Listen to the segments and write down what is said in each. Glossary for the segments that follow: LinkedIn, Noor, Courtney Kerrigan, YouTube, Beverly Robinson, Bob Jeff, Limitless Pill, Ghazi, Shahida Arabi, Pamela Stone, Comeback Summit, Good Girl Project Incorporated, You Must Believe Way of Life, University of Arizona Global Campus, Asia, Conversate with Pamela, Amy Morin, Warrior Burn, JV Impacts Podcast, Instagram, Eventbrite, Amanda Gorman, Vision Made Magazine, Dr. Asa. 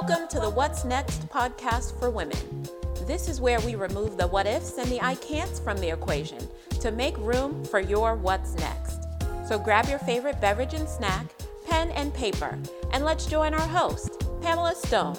Welcome to the What's Next podcast for women. This is where we remove the what ifs and the I can'ts from the equation to make room for your what's next. So grab your favorite beverage and snack, pen and paper, and let's join our host, Pamela Stone.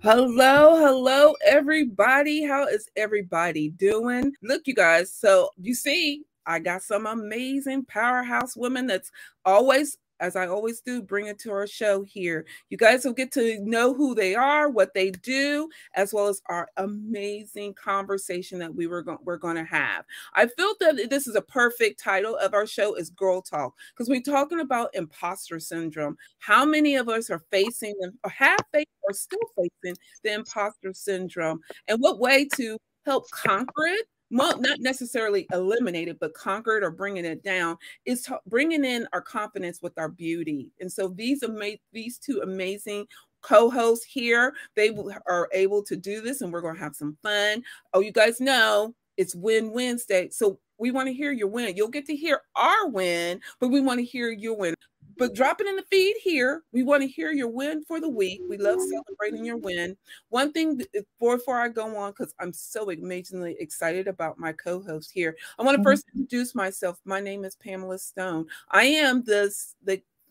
Hello, everybody. How is everybody doing? Look, you guys, so you see, I got some amazing powerhouse women that's always, as I always do, bring it to our show here. You guys will get to know who they are, what they do, as well as our amazing conversation that we're going to have. I feel that this is a perfect title of our show is Girl Talk, because we're talking about imposter syndrome. How many of us are facing or have faced or still facing the imposter syndrome, and what way to help conquer it? Well, not necessarily eliminate it, but conquer it or bringing it down is bringing in our confidence with our beauty. And so these two amazing co-hosts here, they are able to do this, and we're going to have some fun. Oh, you guys know it's Win Wednesday. So we want to hear your win. You'll get to hear our win, but we want to hear your win. But drop it in the feed here. We want to hear your win for the week. We love celebrating your win. One thing before I go on, because I'm so amazingly excited about my co-host here, I want to first introduce myself. My name is Pamela Stone. I am the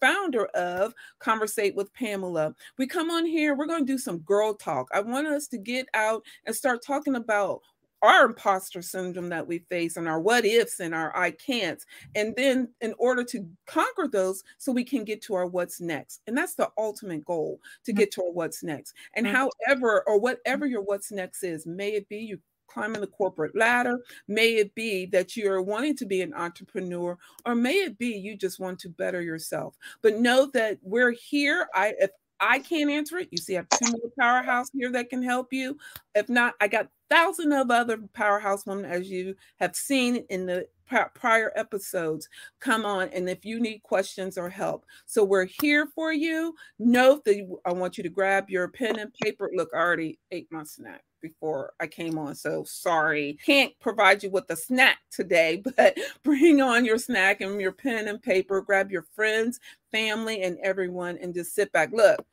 founder of Conversate with Pamela. We come on here. We're going to do some girl talk. I want us to get out and start talking about our imposter syndrome that we face and our what ifs and our I can'ts. And then in order to conquer those so we can get to our what's next. And that's the ultimate goal, to get to our what's next. And however, or whatever your what's next is, may it be you climbing the corporate ladder, may it be that you're wanting to be an entrepreneur, or may it be you just want to better yourself. But know that we're here. If I can't answer it, you see I have two more powerhouse here that can help you. If not, I got thousands of other powerhouse women, as you have seen in the prior episodes, come on. And if you need questions or help, so we're here for you. Note that I want you to grab your pen and paper. Look, I already ate my snack before I came on, so sorry. Can't provide you with a snack today, but bring on your snack and your pen and paper. Grab your friends, family, and everyone, and just sit back. Look,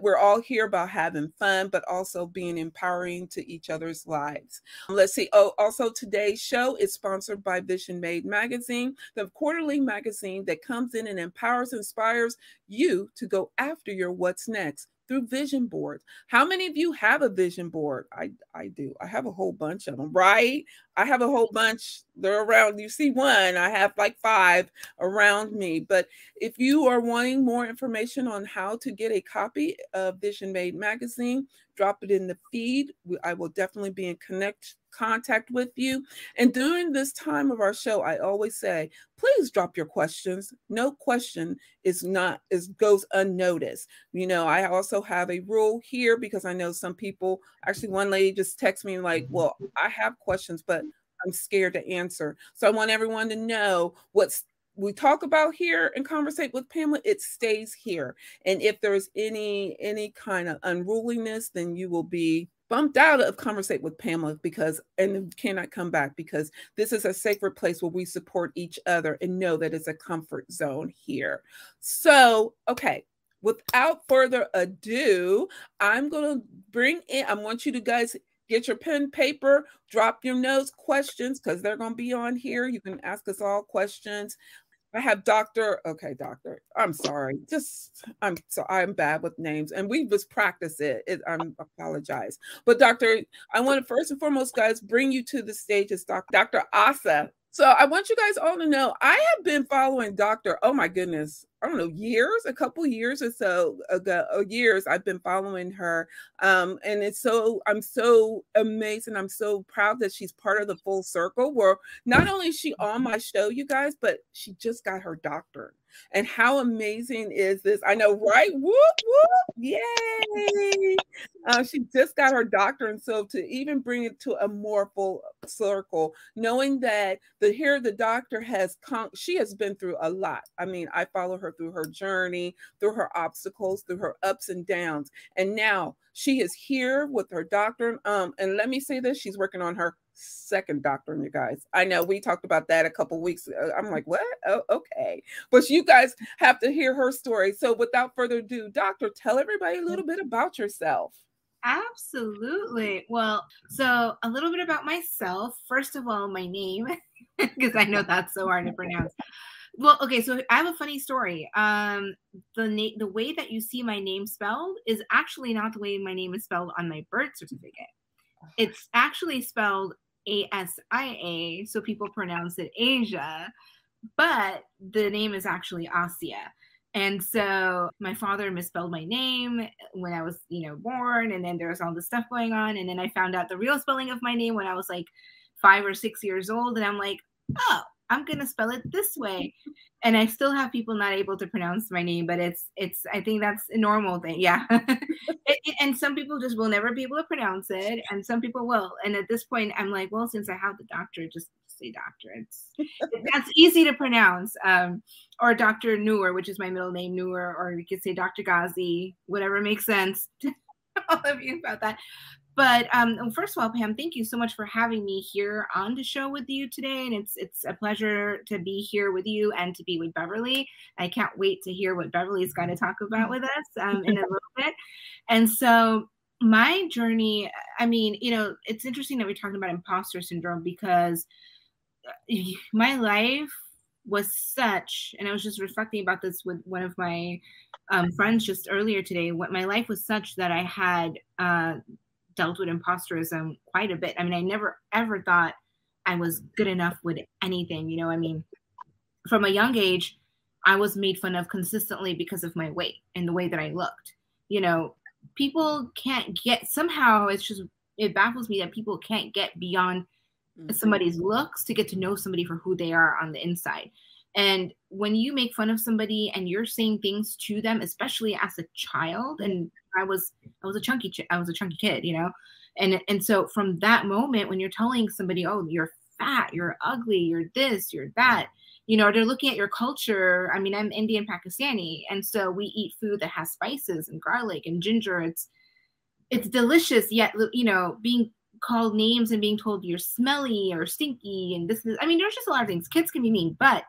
we're all here about having fun, but also being empowering to each other's lives. Let's see. Oh, also today's show is sponsored by Vision Made Magazine, the quarterly magazine that comes in and empowers, inspires you to go after your what's next through vision boards. How many of you have a vision board? I do. I have a whole bunch of them, right? I have a whole bunch. They're around. You see one. I have like five around me. But if you are wanting more information on how to get a copy of Vision Made Magazine, drop it in the feed. I will definitely be in contact with you. And during this time of our show, I always say, please drop your questions. No question goes unnoticed. You know, I also have a rule here, because I know some people, actually one lady just texted me like, well, I have questions, but I'm scared to answer. So I want everyone to know what's we talk about here and Conversate with Pamela, it stays here. And if there's any kind of unruliness, then you will be bumped out of Conversate with Pamela, because, and cannot come back, because this is a sacred place where we support each other and know that it's a comfort zone here. So, okay. Without further ado, I'm going to bring in, I want you to guys get your pen, paper, drop your notes, questions, because they're going to be on here. You can ask us all questions. I have Doctor. I'm sorry. I'm bad with names, and we just practice it. I apologize, but Doctor, I want to first and foremost, guys, bring you to the stage as Dr. Asa. So I want you guys all to know I have been following Doctor. Oh my goodness, I don't know, years I've been following her, and it's so I'm so amazed and I'm so proud that she's part of the full circle where not only is she on my show, you guys, but she just got her doctorate. And how amazing is this? I know, right? Whoop, whoop. Yay. She just got her doctorate. And so to even bring it to a more full circle, knowing that the doctor has, she has been through a lot. I mean, I follow her her through her journey, through her obstacles, through her ups and downs. And now she is here with her doctorate. And let me say this, she's working on her second doctorate, you guys. I know we talked about that a couple weeks ago. I'm like, what? Oh, okay. But you guys have to hear her story. So without further ado, doctor, tell everybody a little bit about yourself. Absolutely. Well, so a little bit about myself. First of all, my name, because I know that's so hard to pronounce. Well, okay, so I have a funny story. The way that you see my name spelled is actually not the way my name is spelled on my birth certificate. It's actually spelled A-S-I-A, so people pronounce it Asia, but the name is actually Asia. And so my father misspelled my name when I was, you know, born, and then there was all this stuff going on. And then I found out the real spelling of my name when I was like 5 or 6 years old. And I'm like, oh, I'm going to spell it this way. And I still have people not able to pronounce my name, but it's, I think that's a normal thing. Yeah. And some people just will never be able to pronounce it. And some people will. And at this point I'm like, well, since I have the doctorate, just say doctor. That's easy to pronounce. Or Dr. Noor, which is my middle name, Noor, or you could say Dr. Ghazi, whatever makes sense to all of you about that. But first of all, Pam, thank you so much for having me here on the show with you today. And it's a pleasure to be here with you and to be with Beverly. I can't wait to hear what Beverly's going to talk about with us in a little bit. And so my journey, I mean, you know, it's interesting that we're talking about imposter syndrome, because my life was such, and I was just reflecting about this with one of my friends just earlier today, what my life was such that I had dealt with imposterism quite a bit. I mean, I never ever thought I was good enough with anything, you know, I mean, from a young age, I was made fun of consistently because of my weight and the way that I looked. You know, people can't get, somehow it's just, it baffles me that people can't get beyond somebody's looks to get to know somebody for who they are on the inside. And when you make fun of somebody and you're saying things to them, especially as a child, and I was a chunky kid, you know, and so from that moment when you're telling somebody, oh, you're fat, you're ugly, you're this, you're that, you know, they're looking at your culture. I mean, I'm Indian Pakistani, and so we eat food that has spices and garlic and ginger. It's delicious, yet, you know, being called names and being told you're smelly or stinky and this. I mean, there's just a lot of things. Kids can be mean, but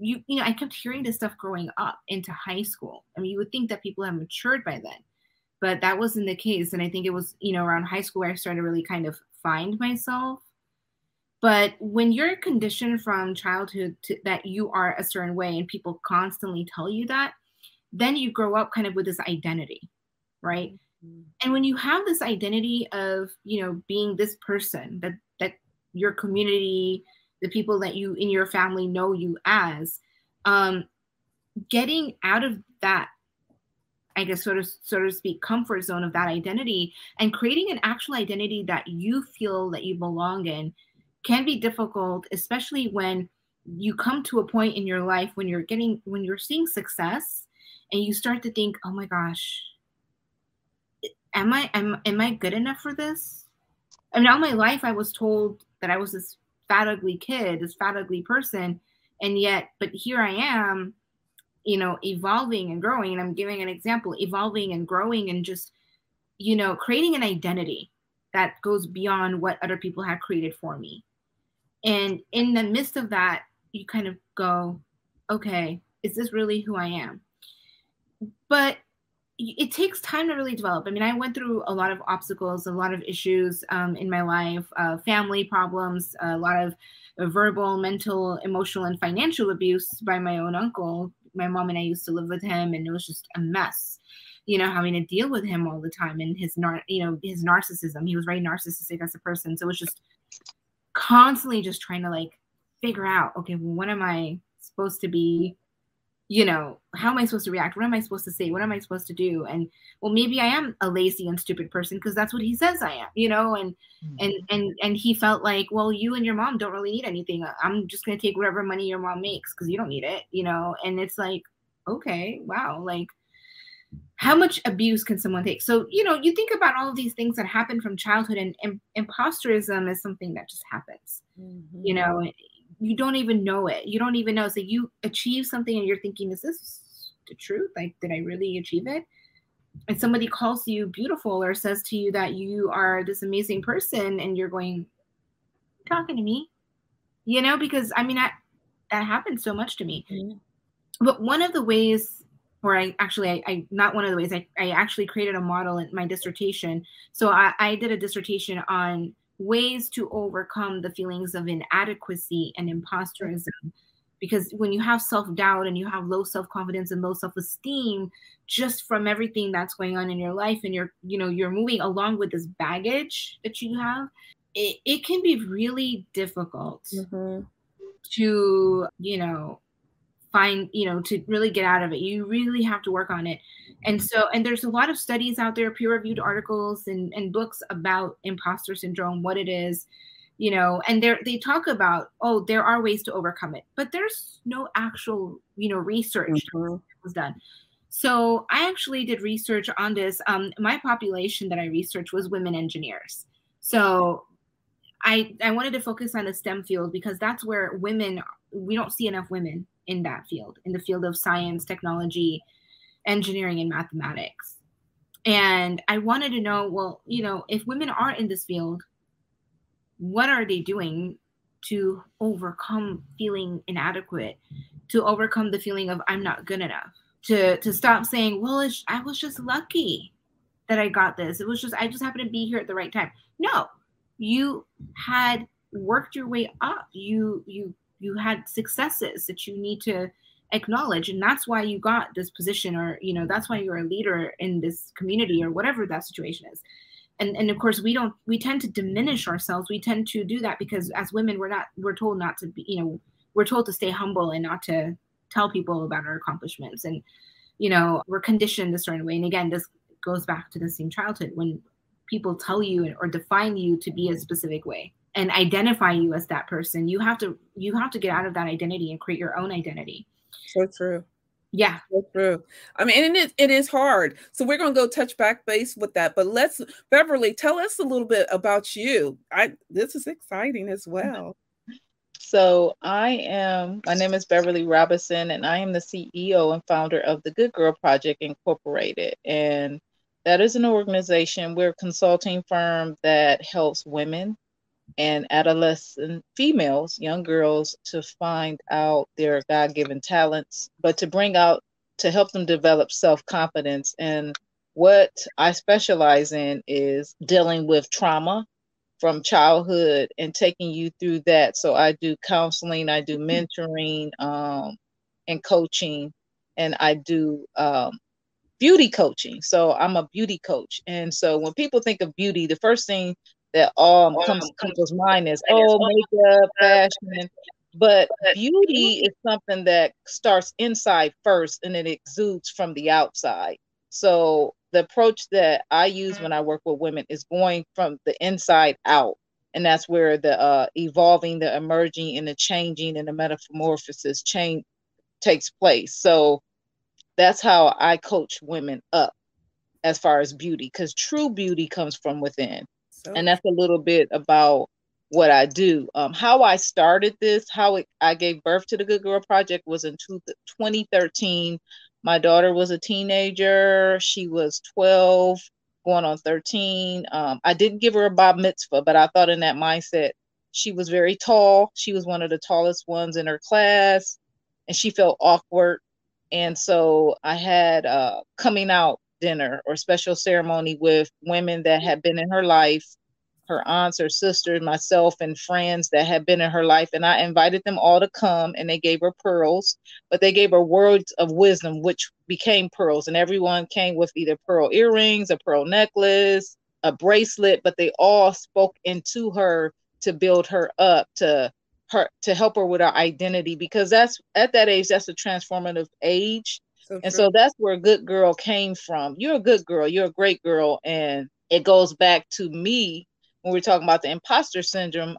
you know, I kept hearing this stuff growing up into high school. I mean, you would think that people have matured by then, but that wasn't the case. And I think it was, you know, around high school where I started to really kind of find myself. But when you're conditioned from childhood that you are a certain way and people constantly tell you that, then you grow up kind of with this identity, right? Mm-hmm. And when you have this identity of, you know, being this person that your community, the people that you in your family know you as, getting out of that, I guess, sort of speak, comfort zone of that identity and creating an actual identity that you feel that you belong in can be difficult, especially when you come to a point in your life when you're seeing success and you start to think, oh my gosh, am I good enough for this? I mean, all my life I was told that I was this fat, ugly kid, this fat, ugly person. And yet, but here I am, you know, evolving and growing. And I'm giving an example, evolving and growing and just, you know, creating an identity that goes beyond what other people have created for me. And in the midst of that, you kind of go, okay, is this really who I am? But it takes time to really develop. I mean, I went through a lot of obstacles, a lot of issues in my life, family problems, a lot of verbal, mental, emotional, and financial abuse by my own uncle. My mom and I used to live with him, and it was just a mess, you know, having to deal with him all the time and his narcissism. He was very narcissistic as a person. So it was just constantly just trying to like figure out, okay, well, what am I supposed to be? You know, how am I supposed to react? What am I supposed to say? What am I supposed to do? And well, maybe I am a lazy and stupid person because that's what he says I am, you know, and he felt like, well, you and your mom don't really need anything. I'm just going to take whatever money your mom makes because you don't need it, you know? And it's like, okay, wow. Like how much abuse can someone take? So, you know, you think about all of these things that happen from childhood, and imposterism is something that just happens, mm-hmm. you know, you don't even know it. You don't even know. So you achieve something and you're thinking, is this the truth? Like, did I really achieve it? And somebody calls you beautiful or says to you that you are this amazing person, and you're going, talking to me, you know, because I mean, that happened so much to me. Mm-hmm. But one of the ways, or I actually created a model in my dissertation. So I did a dissertation on ways to overcome the feelings of inadequacy and imposterism. Because when you have self-doubt and you have low self-confidence and low self-esteem, just from everything that's going on in your life, and you're moving along with this baggage that you have, it can be really difficult mm-hmm. to, find, to really get out of it. You really have to work on it. And so, and there's a lot of studies out there, peer-reviewed articles and books about imposter syndrome, what it is. And they talk about, oh, there are ways to overcome it, but there's no actual, research mm-hmm. that was done. So I actually did research on this. My population that I researched was women engineers. So I wanted to focus on the STEM field because that's where we don't see enough women in that field, in the field of science, technology, engineering, and mathematics. And I wanted to know, well, if women are in this field, what are they doing to overcome feeling inadequate, to overcome the feeling of I'm not good enough, to stop saying, well, I was just lucky that I got this. It was just, I just happened to be here at the right time. No, you had worked your way up. You had successes that you need to acknowledge. And that's why you got this position, or, that's why you're a leader in this community or whatever that situation is. And of course, we tend to diminish ourselves. We tend to do that because as women, we're told not to be, we're told to stay humble and not to tell people about our accomplishments. And, we're conditioned a certain way. And again, this goes back to the same childhood when people tell you or define you to be a specific way and identify you as that person. You have to get out of that identity and create your own identity. So true. Yeah, that's true. I mean, and it is hard. So we're going to go touch back base with that. But Beverly, tell us a little bit about you. This is exciting as well. So my name is Beverly Robinson, and I am the CEO and founder of the Good Girl Project Incorporated. And that is an organization. We're a consulting firm that helps women and adolescent females, young girls, to find out their God-given talents, but to help them develop self-confidence. And what I specialize in is dealing with trauma from childhood and taking you through that. So I do counseling, I do mentoring and coaching, and I do beauty coaching. So I'm a beauty coach. And so when people think of beauty, the first thing that all comes to people's mind is, makeup, fashion. But beauty is something that starts inside first, and it exudes from the outside. So the approach that I use when I work with women is going from the inside out. And that's where the evolving, the emerging, and the changing, and the metamorphosis change takes place. So that's how I coach women up as far as beauty, because true beauty comes from within. And that's a little bit about what I do. How I started this, I gave birth to the Good Girl Project was in 2013. My daughter was a teenager. She was 12, going on 13. I didn't give her a bat mitzvah, but I thought in that mindset, she was very tall. She was one of the tallest ones in her class, and she felt awkward. And so I had coming out dinner or special ceremony with women that had been in her life, her aunts, her sisters, myself, and friends that had been in her life. And I invited them all to come, and they gave her pearls, but they gave her words of wisdom, which became pearls. And everyone came with either pearl earrings, a pearl necklace, a bracelet, but they all spoke into her to build her up, to help her with her identity, because that's at that age, that's a transformative age. So that's where Good Girl came from. You're a good girl. You're a great girl. And it goes back to me when we're talking about the imposter syndrome.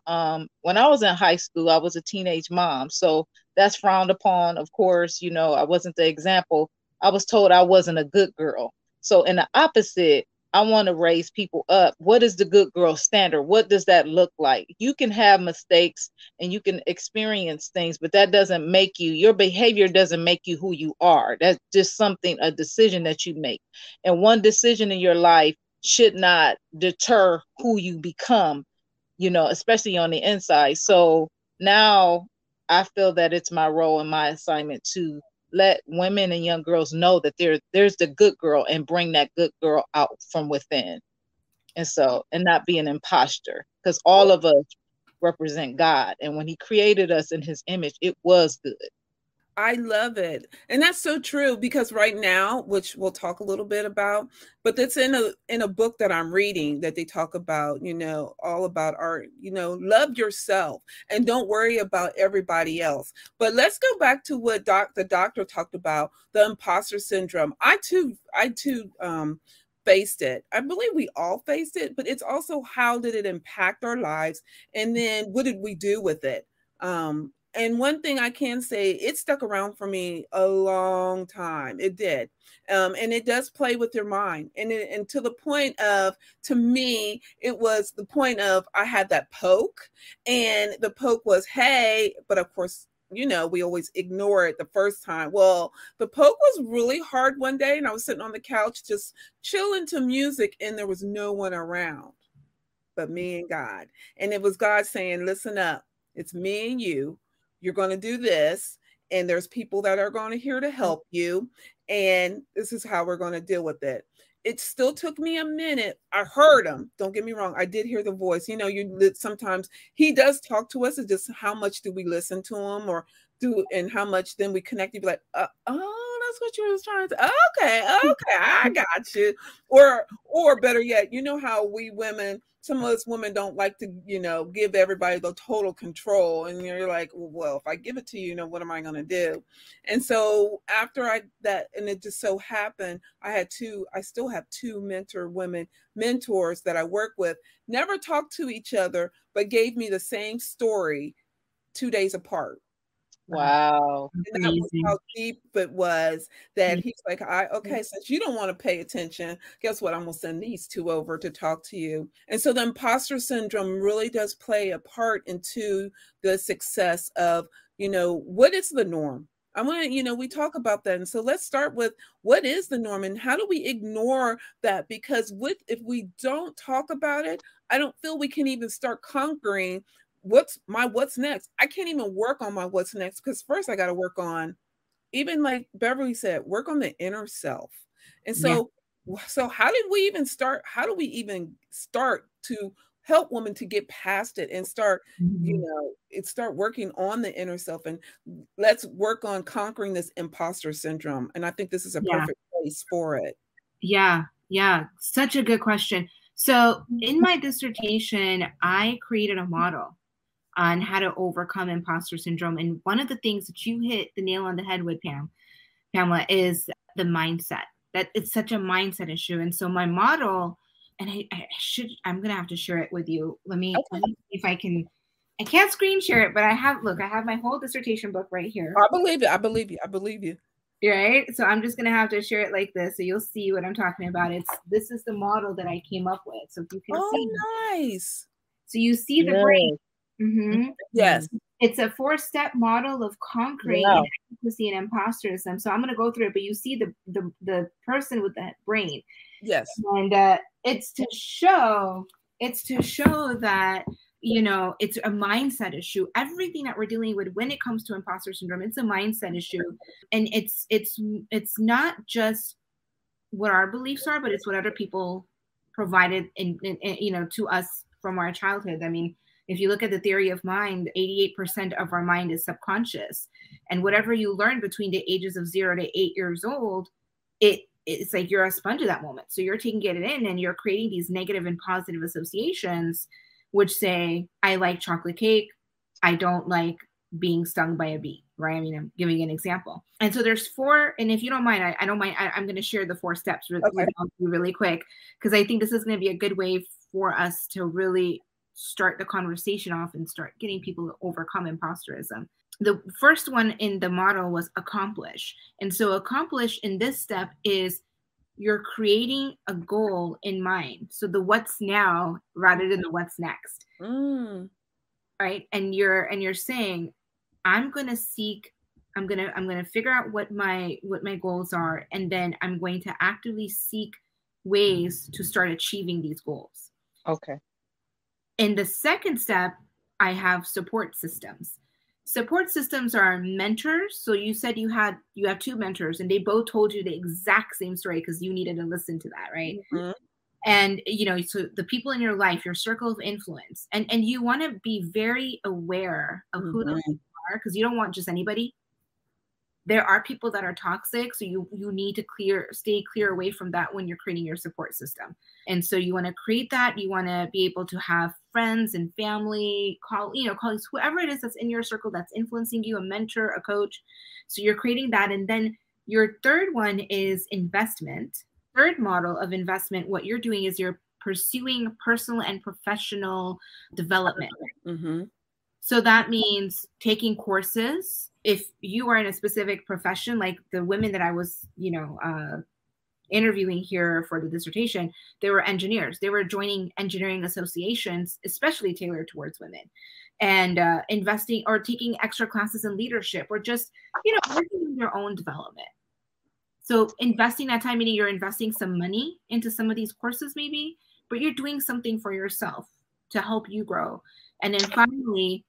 When I was in high school, I was a teenage mom. So that's frowned upon. Of course, I wasn't the example. I was told I wasn't a good girl. So in the opposite, I want to raise people up. What is the good girl standard? What does that look like? You can have mistakes and you can experience things, but that doesn't make you, your behavior doesn't make you who you are. That's just something, a decision that you make. And one decision in your life should not deter who you become, you know, especially on the inside. So now I feel that it's my role and my assignment to let women and young girls know that there's the good girl, and bring that good girl out from within. And so, and not be an imposter, because all of us represent God. And when he created us in his image, it was good. I love it. And that's so true, because right now, which we'll talk a little bit about, but that's in a book that I'm reading that they talk about, you know, all about our, you know, love yourself and don't worry about everybody else. But let's go back to what the doctor talked about, the imposter syndrome. I too faced it. I believe we all faced it, but it's also how did it impact our lives? And then what did we do with it? And one thing I can say, it stuck around for me a long time. It did. And it does play with your mind. And to the point of, to me, it was the point of I had that poke, and the poke was, hey, but of course, you know, we always ignore it the first time. Well, the poke was really hard one day, and I was sitting on the couch just chilling to music, and there was no one around but me and God. And it was God saying, listen up, it's me and you. You're going to do this, and there's people that are going to here to help you, and this is how we're going to deal with it. It still took me a minute. I heard him. Don't get me wrong. I did hear the voice. You know, you sometimes he does talk to us. It's just how much do we listen to him and how much then we connect. You'd be like, oh, that's what you was trying to. Okay, I got you. Or better yet, you know how we women, some of us women don't like to, you know, give everybody the total control. And you're like, well, if I give it to you, you know, what am I going to do? And so after it just so happened, I still have two mentors that I work with, never talked to each other, but gave me the same story 2 days apart. Wow. And that was how deep it was that he's like, since you don't want to pay attention, guess what? I'm going to send these two over to talk to you. And so the imposter syndrome really does play a part into the success of, you know, what is the norm? I want to, you know, we talk about that. And so let's start with what is the norm and how do we ignore that? Because if we don't talk about it, I don't feel we can even start conquering what's next. I can't even work on my what's next, because first I got to work on, even like Beverly said, work on the inner self. And so, how do we even start to help women to get past it and start, you know, start working on the inner self, and let's work on conquering this imposter syndrome. And I think this is a perfect place for it. Yeah. Yeah. Such a good question. So in my dissertation, I created a model on how to overcome imposter syndrome. And one of the things that you hit the nail on the head with, Pamela, is the mindset. That it's such a mindset issue. And so my model, and I'm going to have to share it with you. Let me see if I can. I can't screen share it, but I have my whole dissertation book right here. I believe it. I believe you. Right. So I'm just going to have to share it like this, so you'll see what I'm talking about. This is the model that I came up with. So if you can see. Oh, nice. So you see the brain. Mm-hmm. Yes. It's a 4-step model of conquering inadequacy and imposterism. So I'm going to go through it, but you see the person with that brain. Yes. And it's to show that, you know, it's a mindset issue. Everything that we're dealing with when it comes to imposter syndrome, it's a mindset issue. And it's not just what our beliefs are, but it's what other people provided in you know, to us from our childhood. I mean, if you look at the theory of mind, 88% of our mind is subconscious, and whatever you learn between the ages of 0 to 8 years old, it's like you're a sponge at that moment. So you're taking it in and you're creating these negative and positive associations, which say, I like chocolate cake. I don't like being stung by a bee, right? I mean, I'm giving an example. And so there's 4, and if you don't mind, I'm going to share the 4 steps with you really quick, because I think this is going to be a good way for us to really start the conversation off and start getting people to overcome imposterism. The first one in the model was accomplish. And so accomplish in this step is you're creating a goal in mind. So the what's now rather than the what's next. Mm. Right. And you're saying, I'm going to figure out what my goals are. And then I'm going to actively seek ways to start achieving these goals. Okay. In the second step, I have support systems. Support systems are mentors. So you said you have two mentors, and they both told you the exact same story because you needed to listen to that, right? Mm-hmm. And so the people in your life, your circle of influence, and you want to be very aware of who those people are, because you don't want just anybody. There are people that are toxic, so you need to stay clear away from that when you're creating your support system. And so you want to create that. You want to be able to have friends and family, colleagues, whoever it is that's in your circle that's influencing you, a mentor, a coach. So you're creating that. And then your third one is investment. Third model of investment, what you're doing is you're pursuing personal and professional development. Mm-hmm. So that means taking courses. If you are in a specific profession, like the women that I was, interviewing here for the dissertation, they were engineers. They were joining engineering associations, especially tailored towards women, and investing or taking extra classes in leadership, or just, working on their own development. So investing that time, meaning you're investing some money into some of these courses maybe, but you're doing something for yourself to help you grow. And then finally,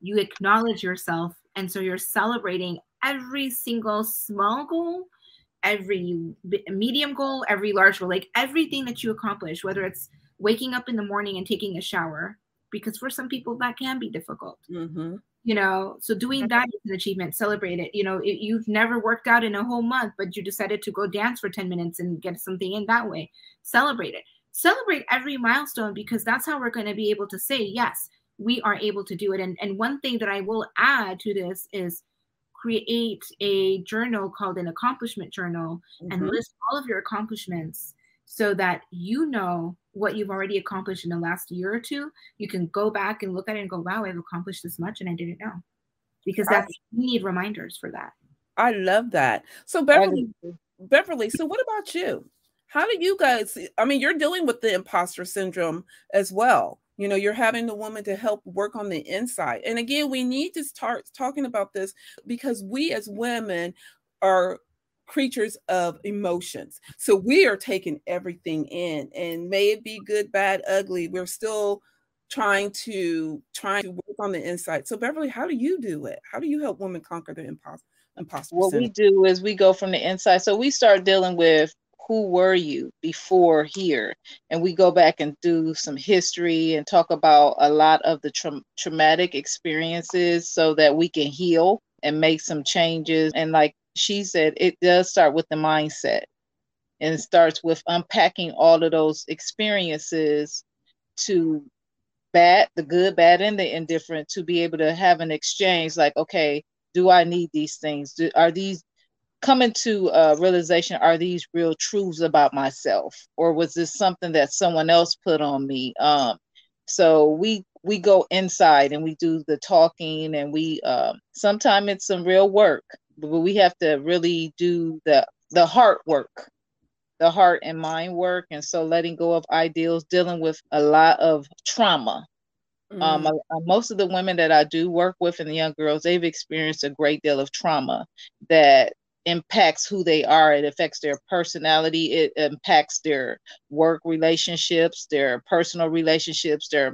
you acknowledge yourself. And so you're celebrating every single small goal, every medium goal, every large goal, like everything that you accomplish, whether it's waking up in the morning and taking a shower, because for some people that can be difficult, so doing that is an achievement. Celebrate it. You've never worked out in a whole month, but you decided to go dance for 10 minutes and get something in that way. Celebrate it. Celebrate every milestone, because that's how we're going to be able to say, yes, we are able to do it. And one thing that I will add to this is create a journal called an accomplishment journal, and list all of your accomplishments so that you know what you've already accomplished in the last year or two. You can go back and look at it and go, wow, I've accomplished this much and I didn't know. Because we need reminders for that. I love that. So Beverly, so what about you? How do you guys, you're dealing with the imposter syndrome as well. You're having the woman to help work on the inside. And again, we need to start talking about this because we as women are creatures of emotions. So we are taking everything in, and may it be good, bad, ugly. We're still trying to work on the inside. So Beverly, how do you do it? How do you help women conquer the imposter syndrome? What we do is we go from the inside. So we start dealing with, who were you before here? And we go back and do some history and talk about a lot of the traumatic experiences so that we can heal and make some changes. And like she said, it does start with the mindset, and it starts with unpacking all of those experiences to the good, bad, and the indifferent, to be able to have an exchange like, okay, do I need these things? Are these coming to realization, are these real truths about myself, or was this something that someone else put on me? So we go inside and we do the talking, and we sometimes it's some real work, but we have to really do the heart work, the heart and mind work. And so letting go of ideals, dealing with a lot of trauma. Most of the women that I do work with and the young girls, they've experienced a great deal of trauma that impacts who they are. It affects their personality. It impacts their work relationships, their personal relationships, their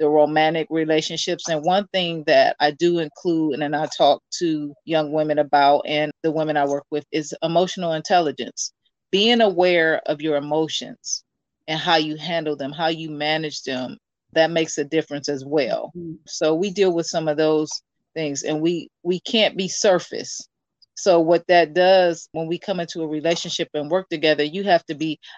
romantic relationships. And one thing that I do include, and then I talk to young women about, and the women I work with, is emotional intelligence. Being aware of your emotions and how you handle them, how you manage them, that makes a difference as well. So we deal with some of those things, and we can't be surface. So what that does, when we come into a relationship and work together,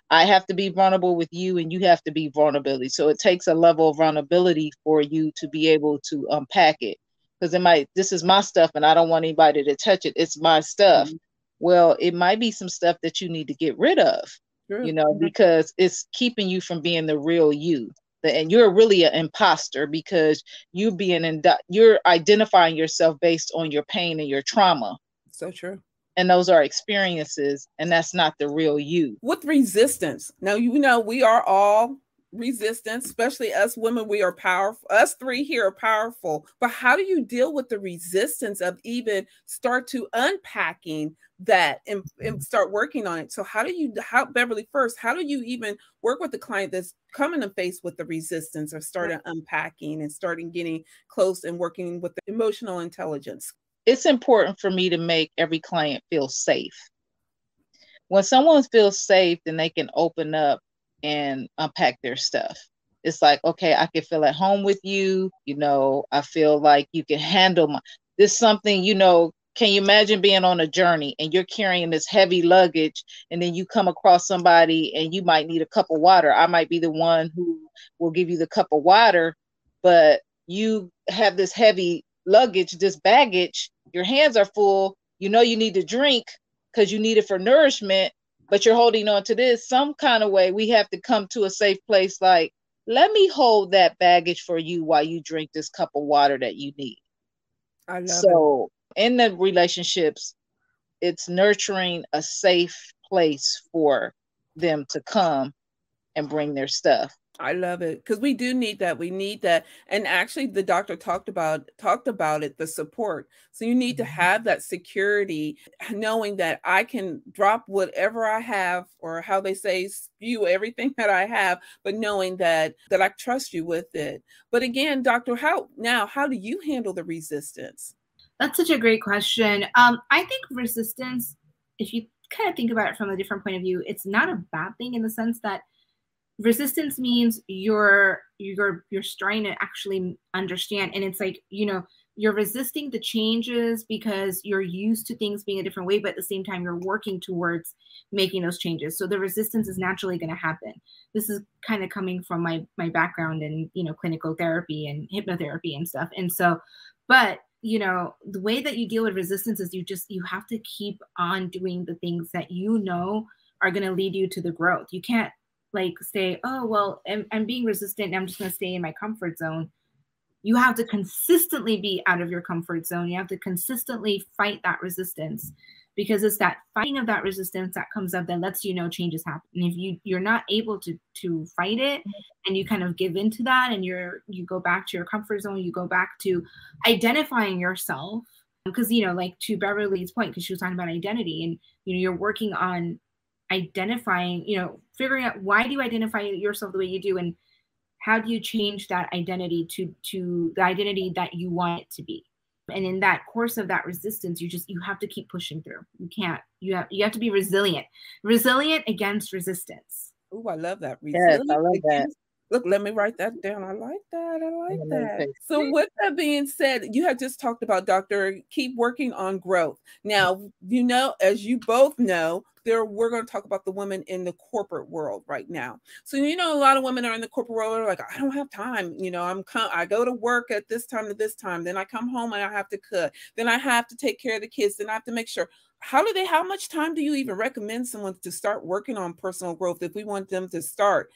I have to be vulnerable with you, and you have to be vulnerability. So it takes a level of vulnerability for you to be able to unpack it, because this is my stuff and I don't want anybody to touch it. It's my stuff. Mm-hmm. Well, it might be some stuff that you need to get rid of, sure. Because it's keeping you from being the real you. And you're really an imposter, because you're identifying yourself based on your pain and your trauma. So true. and those are experiences, and that's not the real you. With resistance, now, you know, we are all resistance, especially us women. We are powerful. Us three here are powerful. But how do you deal with the resistance of even start to unpacking that and start working on it? So how do you, Beverly, first, how do you even work with the client that's coming to face with the resistance or starting unpacking and starting getting close and working with the emotional intelligence? It's important for me to make every client feel safe. When someone feels safe, then they can open up and unpack their stuff. It's like, okay, I can feel at home with you. You know, I feel like you can handle this something, you know. Can you imagine being on a journey and you're carrying this heavy luggage, and then you come across somebody and you might need a cup of water? I might be the one who will give you the cup of water, but you have this heavy luggage, this baggage, your hands are full, you know, you need to drink because you need it for nourishment, but you're holding on to this some kind of way. We have to come to a safe place. Like, let me hold that baggage for you while you drink this cup of water that you need. I love so it. In the relationships, it's nurturing a safe place for them to come and bring their stuff. I love it, because we do need that. We need that. And actually the doctor talked about it, the support. So you need to have that security, knowing that I can drop whatever I have, or how they say, spew everything that I have, but knowing that I trust you with it. But again, doctor, how do you handle the resistance? That's such a great question. I think resistance, if you kind of think about it from a different point of view, it's not a bad thing, in the sense that resistance means you're trying to actually understand. And it's like, you know, you're resisting the changes because you're used to things being a different way, but at the same time, you're working towards making those changes. So the resistance is naturally going to happen. This is kind of coming from my background in, you know, clinical therapy and hypnotherapy and stuff. And so, but you know, the way that you deal with resistance is you have to keep on doing the things that you know are going to lead you to the growth. You can't like say, oh, well, I'm being resistant and I'm just going to stay in my comfort zone. You have to consistently be out of your comfort zone. You have to consistently fight that resistance, because it's that fighting of that resistance that comes up that lets you know changes happen. And if you're not able to fight it, and you kind of give into that, and you go back to your comfort zone, you go back to identifying yourself. Because, you know, like to Beverly's point, because she was talking about identity, and, you know, you're working on identifying, you know, figuring out, why do you identify yourself the way you do, and how do you change that identity to the identity that you want it to be? And in that course of that resistance, you have to keep pushing through. You have to be resilient against resistance. Oh, I love that. Resilient, yes, I love that. Look, let me write that down. I like that. I like that. So with that being said, you have just talked about, doctor, keep working on growth. Now, you know, as you both know, we're going to talk about the women in the corporate world right now. So, you know, a lot of women are in the corporate world. They're like, I don't have time. You know, I go to work at this time to this time. Then I come home and I have to cook. Then I have to take care of the kids. Then I have to make sure. How much time do you even recommend someone to start working on personal growth? If we want them to start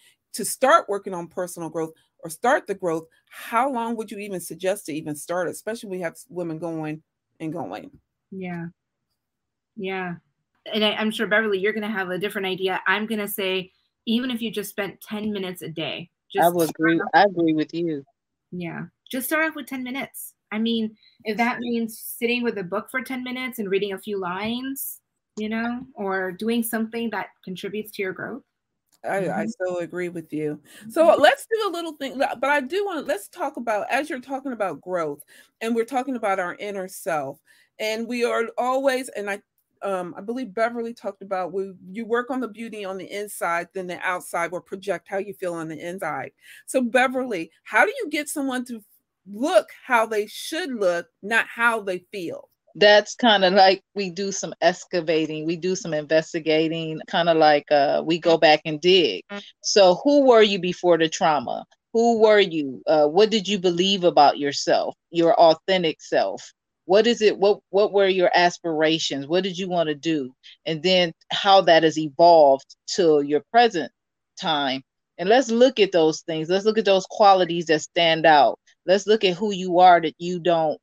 working on personal growth or start the growth, how long would you even suggest to even start, especially when we have women going and going? Yeah. Yeah. And I'm sure, Beverly, you're going to have a different idea. I'm going to say, even if you just spent 10 minutes a day. Just I agree with you. Yeah. Just start off with 10 minutes. I mean, if that means sitting with a book for 10 minutes and reading a few lines, you know, or doing something that contributes to your growth. I so agree with you. So let's do a little thing, but I do want to, let's talk about, as you're talking about growth, and we're talking about our inner self, and we are always, and I believe Beverly talked about, you work on the beauty on the inside, then the outside will project how you feel on the inside. So Beverly, how do you get someone to look how they should look, not how they feel? That's kind of like, we do some excavating, we do some investigating, kind of like we go back and dig. So who were you before the trauma? Who were you? What did you believe about yourself, your authentic self? What is it? What were your aspirations? What did you want to do? And then how that has evolved till your present time. And let's look at those things. Let's look at those qualities that stand out. Let's look at who you are that you don't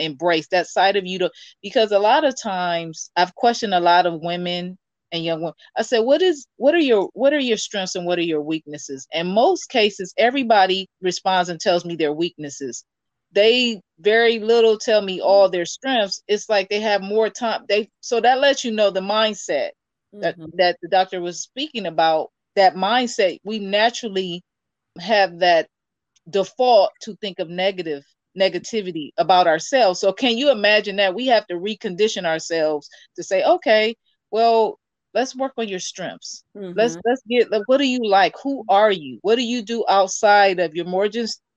embrace, that side of you. Because a lot of times I've questioned a lot of women and young women. I said, what are your strengths and what are your weaknesses? And most cases, everybody responds and tells me their weaknesses. They very little tell me all their strengths. It's like they have more time. So that lets you know the mindset that the doctor was speaking about, that mindset. We naturally have that default to think of negativity about ourselves. So can you imagine that we have to recondition ourselves to say, okay, well, let's work on your strengths. Mm-hmm. Let's get, like, what do you like? Who are you? What do you do outside of your more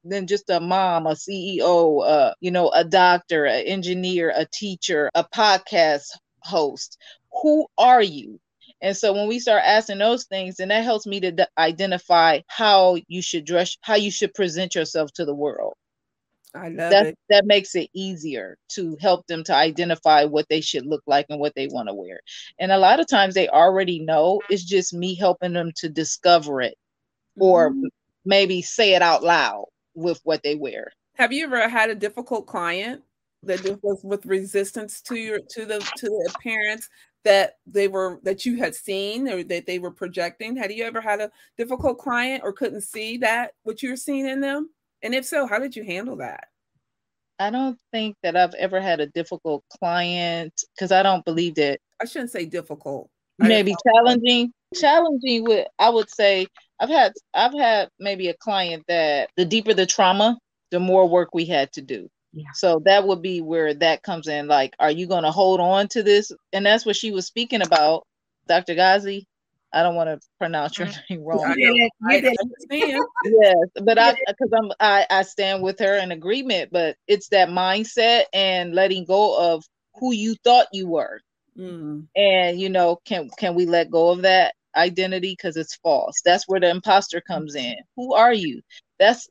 than just a mom, a CEO, a doctor, an engineer, a teacher, a podcast host? Who are you? And so when we start asking those things, then that helps me to identify how you should dress, how you should present yourself to the world. I love it. That makes it easier to help them to identify what they should look like and what they want to wear. And a lot of times they already know. It's just me helping them to discover it or maybe say it out loud with what they wear. Have you ever had a difficult client that was with resistance to the appearance that you had seen or that they were projecting? Had you ever had a difficult client or couldn't see that what you were seeing in them? And if so, how did you handle that? I don't think that I've ever had a difficult client, because I don't believe that. I shouldn't say difficult. Maybe challenging. Challenging would, I would say, I've had maybe a client that the deeper the trauma, the more work we had to do. Yeah. So that would be where that comes in. Like, are you going to hold on to this? And that's what she was speaking about, Dr. Ghazi. I don't want to pronounce your name wrong. Yes, but I stand with her in agreement. But it's that mindset and letting go of who you thought you were, and can we let go of that identity because it's false? That's where the imposter comes in. Who are you? That's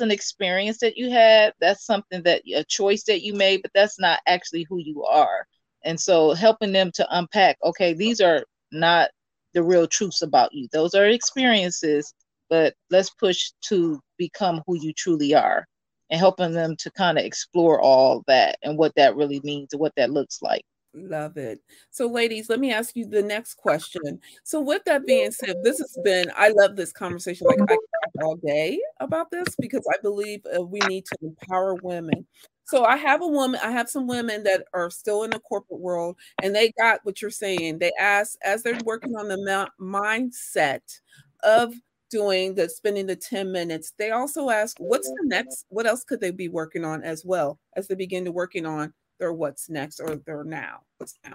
an experience that you had. That's something that a choice that you made, but that's not actually who you are. And so helping them to unpack, okay, these are not the real truths about you. Those are experiences, but let's push to become who you truly are, and helping them to kind of explore all that and what that really means and what that looks like. Love it. So ladies, let me ask you the next question. So with that being said, I love this conversation. Like, I could talk all day about this because I believe we need to empower women. So I have some women that are still in the corporate world, and they got what you're saying. They ask, as they're working on the mindset of spending the 10 minutes, they also ask, what else could they be working on, as well as they begin to working on or what's next, or they're now. What's now?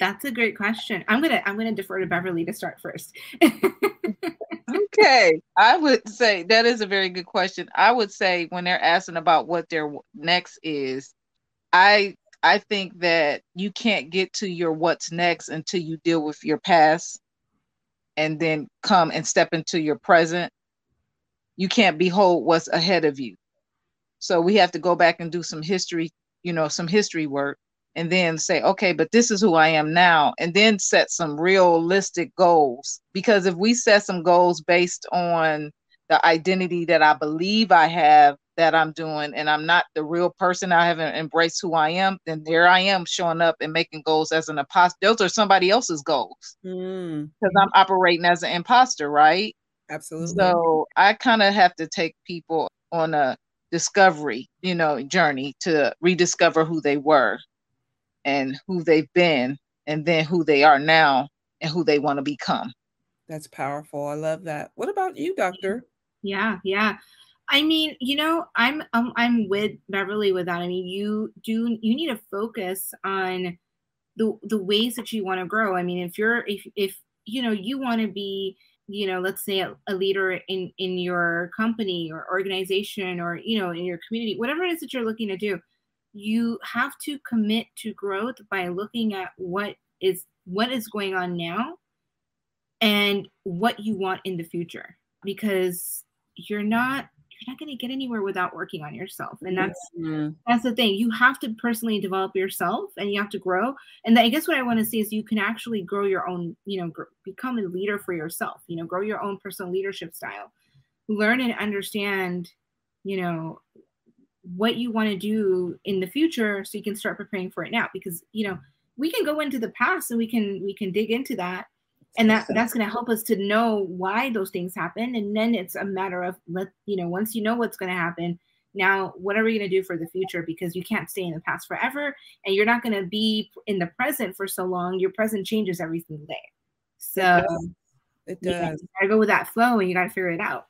That's a great question. I'm gonna defer to Beverly to start first. Okay, I would say that is a very good question. I would say when they're asking about what their next is, I think that you can't get to your what's next until you deal with your past, and then come and step into your present. You can't behold what's ahead of you, so we have to go back and do some history. Some history work, and then say, okay, but this is who I am now, and then set some realistic goals. Because if we set some goals based on the identity that I believe I have, that I'm doing, and I'm not the real person, I haven't embraced who I am, then there I am showing up and making goals as an imposter. Those are somebody else's goals, because I'm operating as an imposter, right? Absolutely. So I kind of have to take people on a discovery, journey to rediscover who they were and who they've been, and then who they are now and who they want to become. That's powerful. I love that. What about you, doctor? Yeah. I mean, I'm with Beverly with that. I mean, you need to focus on the ways that you want to grow. I mean, if you want to be, let's say a leader in your company or organization, or, in your community, whatever it is that you're looking to do, you have to commit to growth by looking at what is going on now and what you want in the future, because you're not going to get anywhere without working on yourself. And that's the thing. You have to personally develop yourself, and you have to grow. And I guess what I want to say is you can actually grow your own, become a leader for yourself, grow your own personal leadership style, learn and understand, what you want to do in the future so you can start preparing for it now. Because, you know, we can go into the past and we can dig into that. And that's going to help us to know why those things happen. And then it's a matter of, once you know what's going to happen, now what are we going to do for the future? Because you can't stay in the past forever, and you're not going to be in the present for so long. Your present changes every single day. So it does. Yeah, you got to go with that flow, and you got to figure it out.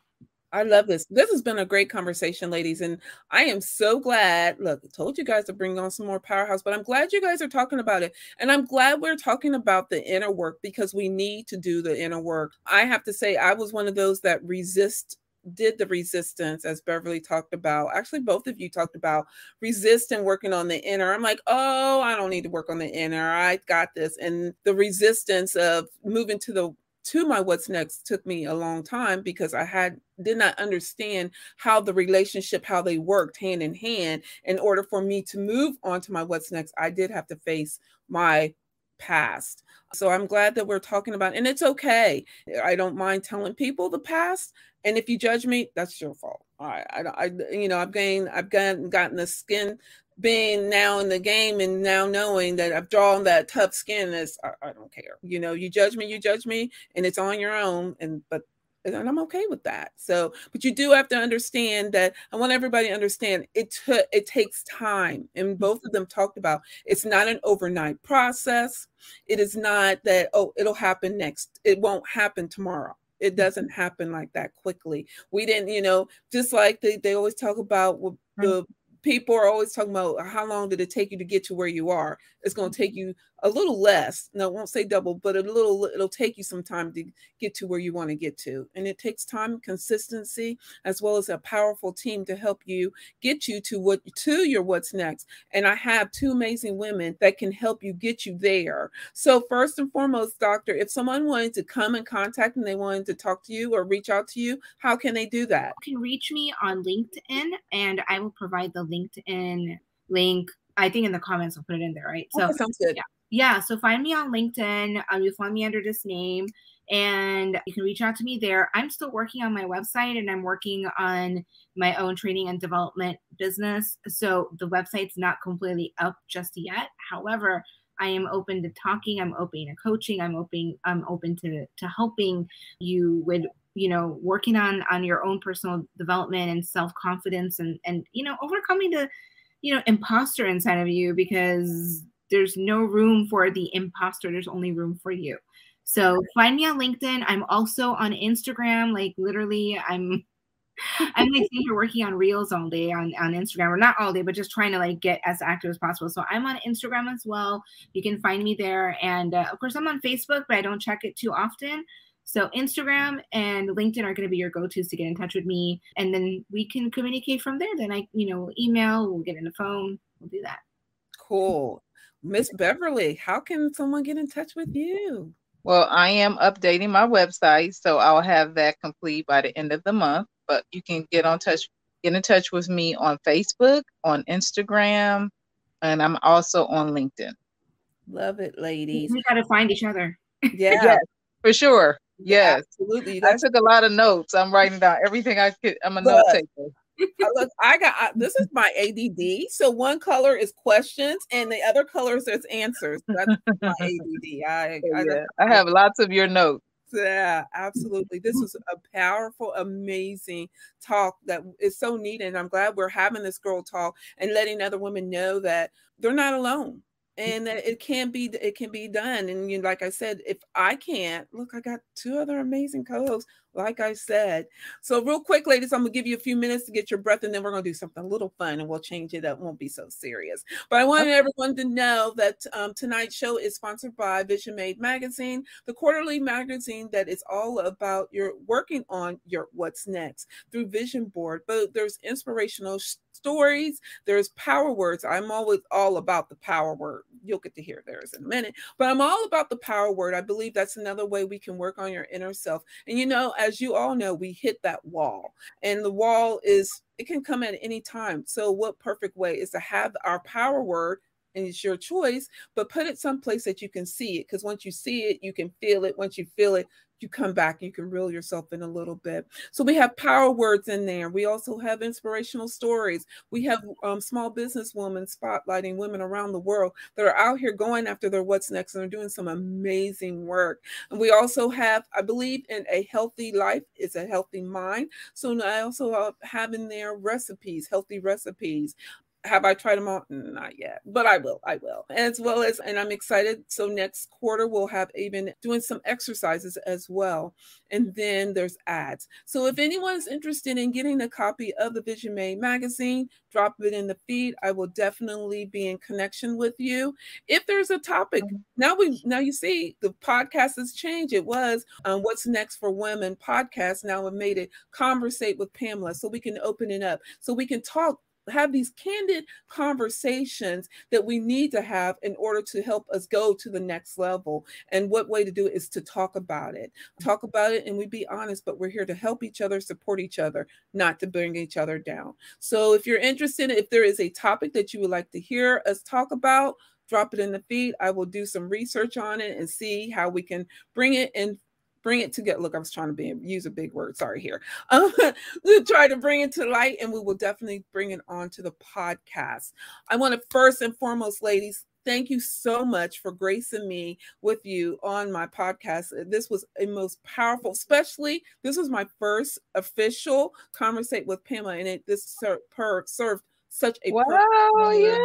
I love this. This has been a great conversation, ladies. And I am so glad. Look, I told you guys to bring on some more powerhouse, but I'm glad you guys are talking about it. And I'm glad we're talking about the inner work, because we need to do the inner work. I have to say, I was one of those that did the resistance, as Beverly talked about. Actually, both of you talked about resisting working on the inner. I'm like, oh, I don't need to work on the inner. I got this. And the resistance of moving to my what's next took me a long time, because I did not understand how they worked hand in hand. In order for me to move on to my what's next, I did have to face my past. So I'm glad that we're talking about, and it's okay. I don't mind telling people the past. And if you judge me, that's your fault. All right. I've gotten the skin, being now in the game and now knowing that I've drawn that tough skin is, I don't care. You judge me, and it's on your own. And I'm okay with that. So, but you do have to understand that I want everybody to understand it takes time. And both of them talked about, it's not an overnight process. It is not that, oh, it'll happen next. It won't happen tomorrow. It doesn't happen like that quickly. We didn't, just like they always talk about people are always talking about how long did it take you to get to where you are. It's going to take you a little less. No, I won't say double, but it'll take you some time to get to where you want to get to. And it takes time, consistency, as well as a powerful team to help you get you to your what's next. And I have two amazing women that can help you get you there. So first and foremost, doctor, if someone wanted to come in contact and they wanted to talk to you or reach out to you, how can they do that? You can reach me on LinkedIn, and I will provide the LinkedIn link. I think in the comments, I'll put it in there, right? So sounds good. Yeah. So find me on LinkedIn. You'll find me under this name, and you can reach out to me there. I'm still working on my website, and I'm working on my own training and development business. So the website's not completely up just yet. However, I am open to talking. I'm open to coaching. I'm open to helping you with, working on your own personal development and self-confidence and overcoming the, imposter inside of you, because there's no room for the imposter. There's only room for you. So find me on LinkedIn. I'm also on Instagram. Like, literally, I'm like sitting here working on reels all day on Instagram, or not all day, but just trying to like get as active as possible. So I'm on Instagram as well. You can find me there. And of course I'm on Facebook, but I don't check it too often. So Instagram and LinkedIn are going to be your go-tos to get in touch with me. And then we can communicate from there. Then email, we'll get on the phone. We'll do that. Cool. Miss Beverly, how can someone get in touch with you? Well, I am updating my website, so I'll have that complete by the end of the month. But you can get in touch with me on Facebook, on Instagram, and I'm also on LinkedIn. Love it, ladies. We got to find each other. Yeah, yes, for sure. Yes, yeah, absolutely. I took a lot of notes. I'm writing down everything I could. I'm a note taker. Look, this is my ADD. So one color is questions, and the other colors is answers. That's my ADD. I have lots of your notes. Yeah, absolutely. This is a powerful, amazing talk that is so needed. And I'm glad we're having this girl talk and letting other women know that they're not alone. And it can be done. And like I said, if I can't, look, I got two other amazing co-hosts, like I said. So real quick, ladies, I'm going to give you a few minutes to get your breath, and then we're going to do something a little fun, and we'll change it up. It won't be so serious. But I wanted everyone to know that tonight's show is sponsored by Vision Made Magazine, the quarterly magazine that is all about your working on your what's next through vision board. But there's inspirational stories. There's power words. I'm always all about the power word. You'll get to hear theirs in a minute, but I'm all about the power word. I believe that's another way we can work on your inner self. And as you all know, we hit that wall, and the wall it can come at any time. So what perfect way is to have our power word, and it's your choice, but put it someplace that you can see it. Because once you see it, you can feel it. Once you feel it, you come back, you can reel yourself in a little bit. So we have power words in there. We also have inspirational stories. We have small business women spotlighting women around the world that are out here going after their what's next, and they're doing some amazing work. And we also have, I believe in a healthy life is a healthy mind. So I also have in there recipes, healthy recipes. Have I tried them all? Not yet, but I will. As well as, and I'm excited. So next quarter, we'll have even doing some exercises as well. And then there's ads. So if anyone's interested in getting a copy of the Vision Made magazine, drop it in the feed. I will definitely be in connection with you. If there's a topic, now you see the podcast has changed. It was What's Next for Women podcast. Now it made it Conversate with Pamela. So we can open it up. So we can talk, have these candid conversations that we need to have in order to help us go to the next level. And what way to do it is to talk about it, and we be honest, but we're here to help each other, support each other, not to bring each other down. So if you're interested, if there is a topic that you would like to hear us talk about, drop it in the feed. I will do some research on it and see how we can bring it to get, look, I was trying to use a big word, sorry here. We'll try to bring it to light, and we will definitely bring it on to the podcast. I want to first and foremost, ladies, thank you so much for gracing me with you on my podcast. This was a most powerful, especially this was my first official Conversate with Pamela, and this served such a wow, yeah.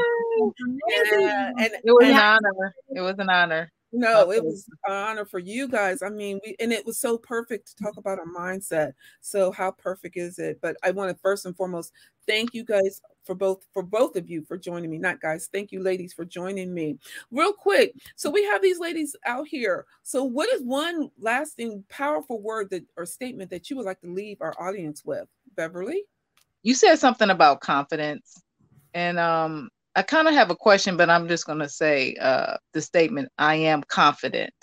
And it was an honor. It was an honor. No, it was an honor for you guys. I mean, and it was so perfect to talk about our mindset. So how perfect is it? But I want to first and foremost thank you guys for both of you for joining me. Not guys, thank you ladies for joining me. Real quick, so we have these ladies out here. So what is one lasting powerful word that or statement that you would like to leave our audience with? Beverly? You said something about confidence, and I kind of have a question, but I'm just going to say the statement, I am confident.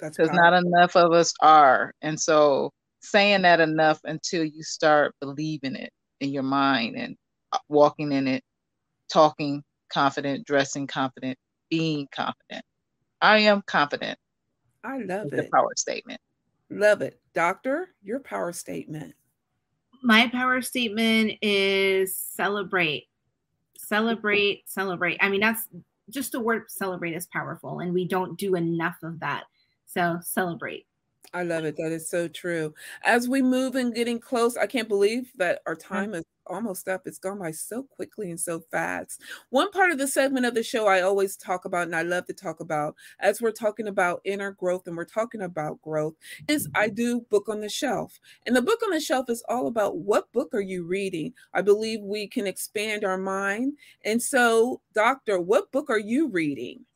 That's because not enough of us are. And so saying that enough until you start believing it in your mind and walking in it, talking confident, dressing confident, being confident. I am confident. I love it. The power statement. Love it. Doctor, your power statement. My power statement is celebrate. Celebrate, celebrate. I mean, that's just the word celebrate is powerful, and we don't do enough of that. So celebrate. I love it. That is so true. As we move and getting close, I can't believe that our time is almost up. It's gone by so quickly and so fast. One part of the segment of the show I always talk about, and I love to talk about, as we're talking about inner growth and we're talking about growth, is I do Book on the Shelf. And the Book on the Shelf is all about what book are you reading? I believe we can expand our mind. And so, Doctor, what book are you reading?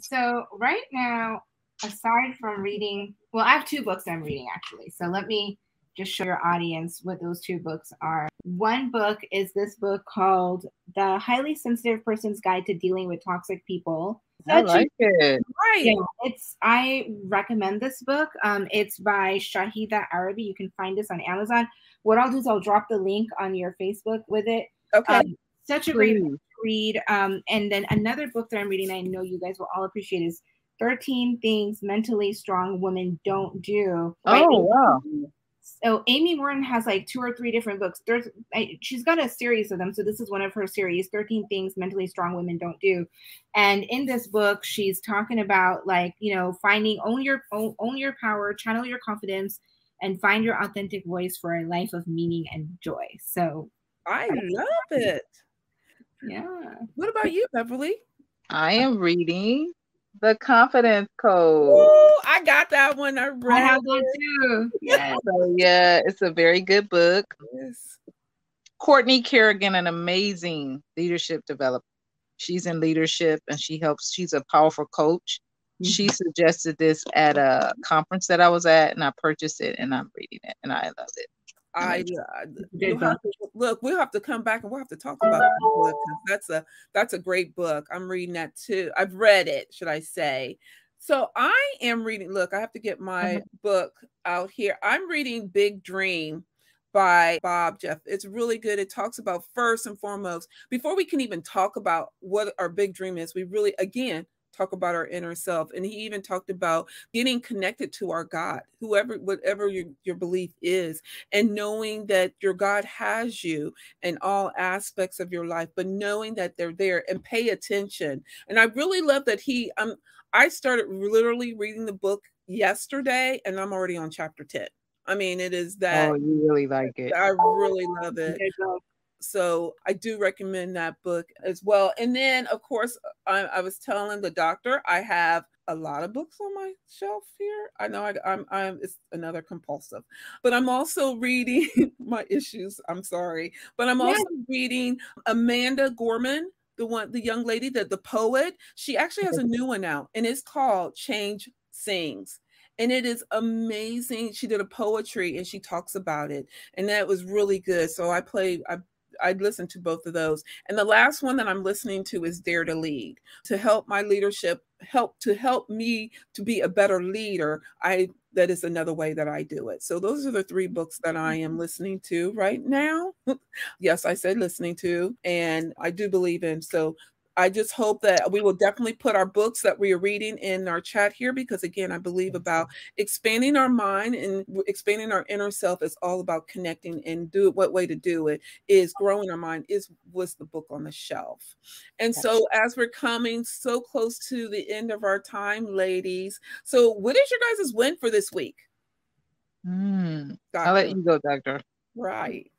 So right now, aside from reading, well, I have two books I'm reading actually. So let me just show your audience what those two books are. One book is this book called The Highly Sensitive Person's Guide to Dealing with Toxic People. I like it. Right. Yeah, I recommend this book. It's by Shahida Arabi. You can find this on Amazon. What I'll do is I'll drop the link on your Facebook with it. Okay. Such a great book to read. And then another book that I'm reading, I know you guys will all appreciate, is 13 Things Mentally Strong Women Don't Do. Right? Oh, wow. So Amy Morin has like 2 or 3 different books. She's got a series of them. So this is one of her series, 13 Things Mentally Strong Women Don't Do. And in this book, she's talking about like, you know, finding own your power, channel your confidence, and find your authentic voice for a life of meaning and joy. So I love it. Yeah. What about you, Beverly? I am reading The Confidence Code. Ooh, I got that one. I have that too. Yeah. So yeah, it's a very good book. Yes. Courtney Kerrigan, an amazing leadership developer. She's in leadership, and she's a powerful coach. Mm-hmm. She suggested this at a conference that I was at, and I purchased it, and I'm reading it, and I love it. Look, we'll have to come back and we'll have to talk about that book. That's a great book. I'm reading that too. I've read it, should I say. So I am reading, look, I have to get my book out here. I'm reading Big Dream by Bob Jeff. It's really good. It talks about, first and foremost, before we can even talk about what our big dream is, we really, again, talk about our inner self. And he even talked about getting connected to our God, whatever your belief is, and knowing that your God has you in all aspects of your life, but knowing that they're there, and pay attention. And I really love that he, I started literally reading the book yesterday and I'm already on chapter 10. I mean, it is that. Oh, you really like it. I really love it. So I do recommend that book as well. And then, of course, I was telling the doctor, I have a lot of books on my shelf here. I know it's another compulsive, but I'm also reading my issues. I'm sorry, but I'm also reading Amanda Gorman, the young lady, the poet. She actually has a new one out, and it's called Change Sings. And it is amazing. She did a poetry and she talks about it. And that was really good. So I listened to both of those. And the last one that I'm listening to is Dare to Lead. To help my leadership, help me to be a better leader. That is another way that I do it. So those are the three books that I am listening to right now. Yes, I said listening to, and I do believe in. So I just hope that we will definitely put our books that we are reading in our chat here, because again, I believe about expanding our mind and expanding our inner self is all about connecting, and do it. What way to do it is growing our mind was the book on the shelf. And so as we're coming so close to the end of our time, ladies, so what is your guys' win for this week? I'll let you go, Doctor. Right.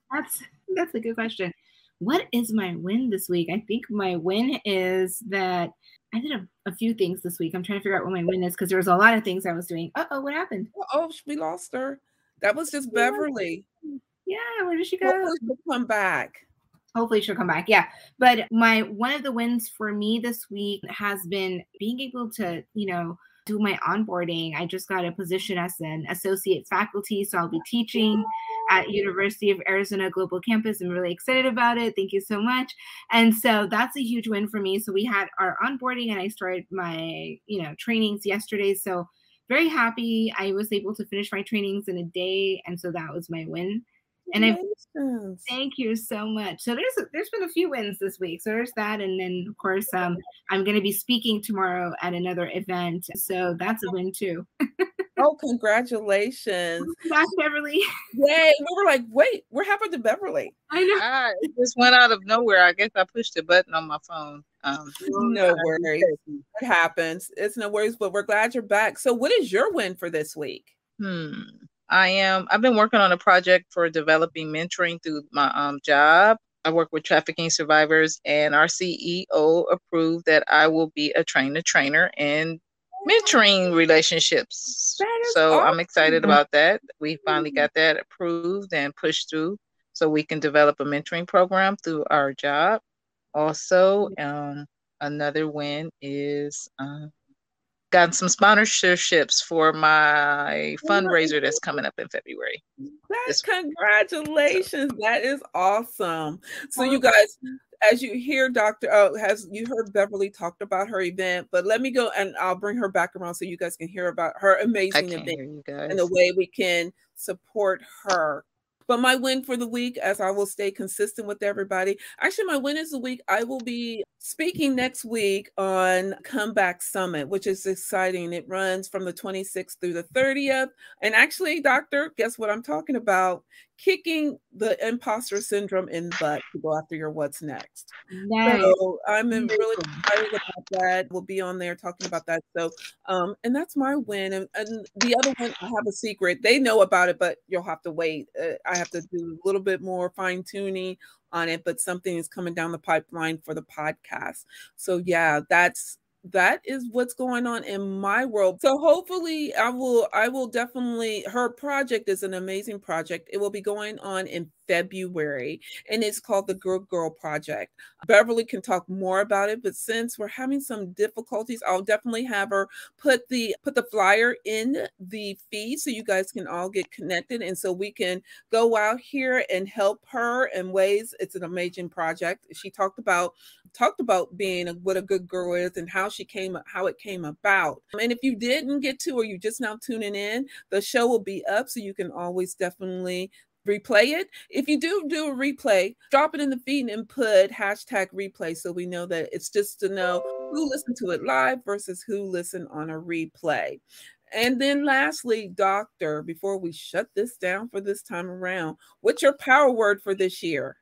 That's a good question. What is my win this week? I think my win is that I did a few things this week. I'm trying to figure out what my win is, because there was a lot of things I was doing. Uh-oh, what happened? Oh, we lost her. That was just Beverly. Yeah, where did she go? Hopefully she'll come back. Hopefully she'll come back, yeah. But one of the wins for me this week has been being able to, do my onboarding. I just got a position as an associate faculty, so I'll be teaching at University of Arizona Global Campus. I'm really excited about it. Thank you so much. And so that's a huge win for me. So we had our onboarding and I started my, trainings yesterday. So very happy. I was able to finish my trainings in a day. And so that was my win. And thank you so much. So there's been a few wins this week. So there's that. And then of course, I'm going to be speaking tomorrow at another event. So that's a win too. Oh, congratulations. That's Beverly. Yay. We were like, wait, what happened to Beverly? I know. It just went out of nowhere. I guess I pushed the button on my phone. No worries. It happens. It's no worries, but we're glad you're back. So what is your win for this week? I've been working on a project for developing mentoring through my job. I work with trafficking survivors, and our CEO approved that I will be a trainer and mentoring relationships. So awesome. I'm excited about that. We finally got that approved and pushed through so we can develop a mentoring program through our job. Also, another win is gotten some sponsorships for my fundraiser that's coming up in February. Congratulations. That is awesome. So you guys, as you hear you heard Beverly talked about her event, but let me go and I'll bring her back around so you guys can hear about her amazing event and the way we can support her. But my win for the week, as I will stay consistent with everybody, actually my win is the week, I will be speaking next week on Comeback Summit, which is exciting. It runs from the 26th through the 30th. And actually, Doctor, guess what I'm talking about? Kicking the imposter syndrome in the butt to go after your what's next. Nice. So I'm really excited about that. We'll be on there talking about that. So, and that's my win. And the other one, I have a secret. They know about it, but you'll have to wait. I have to do a little bit more fine tuning on it, but something is coming down the pipeline for the podcast. So yeah, that is what's going on in my world. So hopefully I will definitely, her project is an amazing project. It will be going on in February, and it's called the Good Girl Project. Beverly can talk more about it, but since we're having some difficulties, I'll definitely have her put the flyer in the feed so you guys can all get connected, and so we can go out here and help her in ways. It's an amazing project. She talked about being what a good girl is and how it came about. And if you didn't get to, or you just now tuning in, the show will be up, so you can always definitely replay it. If you do a replay, drop it in the feed and put #replay so we know that it's just to know who listened to it live versus who listened on a replay. And then lastly, Doctor, before we shut this down for this time around, what's your power word for this year?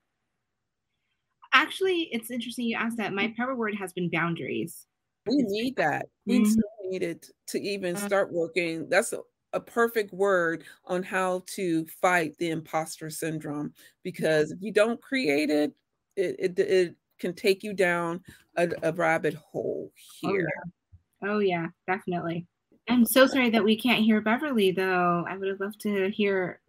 Actually, it's interesting you asked that. My power word has been boundaries. We need that. We still need it to even start working. That's a perfect word on how to fight the imposter syndrome, because if you don't create it, it can take you down a rabbit hole here. Oh yeah. Oh yeah, definitely. I'm so sorry that we can't hear Beverly though. I would have loved to hear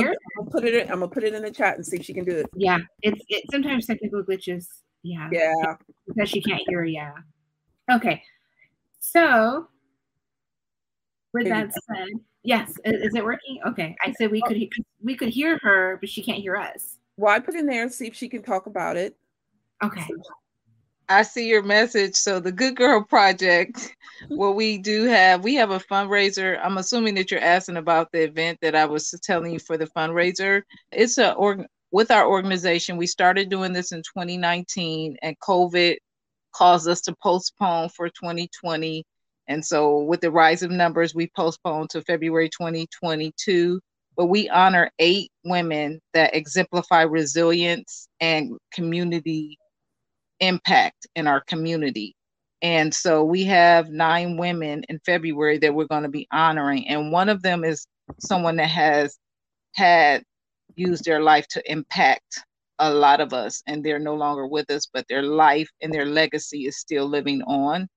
her. I'm gonna put it in the chat and see if she can do it. Yeah, it's sometimes technical glitches. Yeah. Yeah. Because she can't hear. Yeah. Okay. So with that said, yes, is it working? Okay. I said we could hear her, but she can't hear us. Well, I put in there and see if she can talk about it. Okay. I see your message. So the Good Girl Project, what we have a fundraiser. I'm assuming that you're asking about the event that I was telling you for the fundraiser. It's with our organization. We started doing this in 2019 and COVID caused us to postpone for 2020. And so with the rise of numbers, we postponed to February 2022. But we honor 8 women that exemplify resilience and community impact in our community. And so we have 9 women in February that we're going to be honoring. And one of them is someone that had used their life to impact a lot of us, and they're no longer with us, but their life and their legacy is still living on.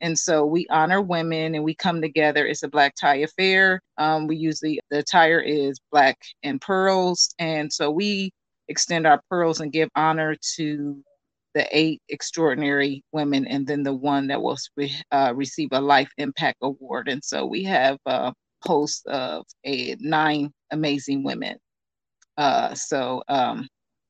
And so we honor women and we come together. It's a black tie affair. We usually, the attire is black and pearls. And so we extend our pearls and give honor to the 8 extraordinary women, and then the one that will receive a Life Impact Award. And so we have a host of 9 amazing women.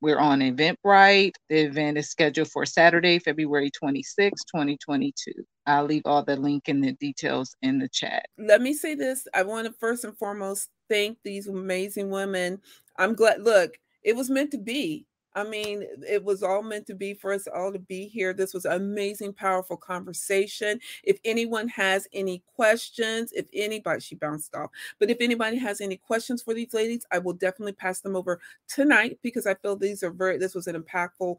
We're on Eventbrite. The event is scheduled for Saturday, February 26, 2022. I'll leave all the link and the details in the chat. Let me say this. I want to first and foremost thank these amazing women. I'm glad, look, it was meant to be. I mean, it was all meant to be for us all to be here. This was an amazing, powerful conversation. If anyone has any questions, she bounced off, but if anybody has any questions for these ladies, I will definitely pass them over tonight, because I feel this was an impactful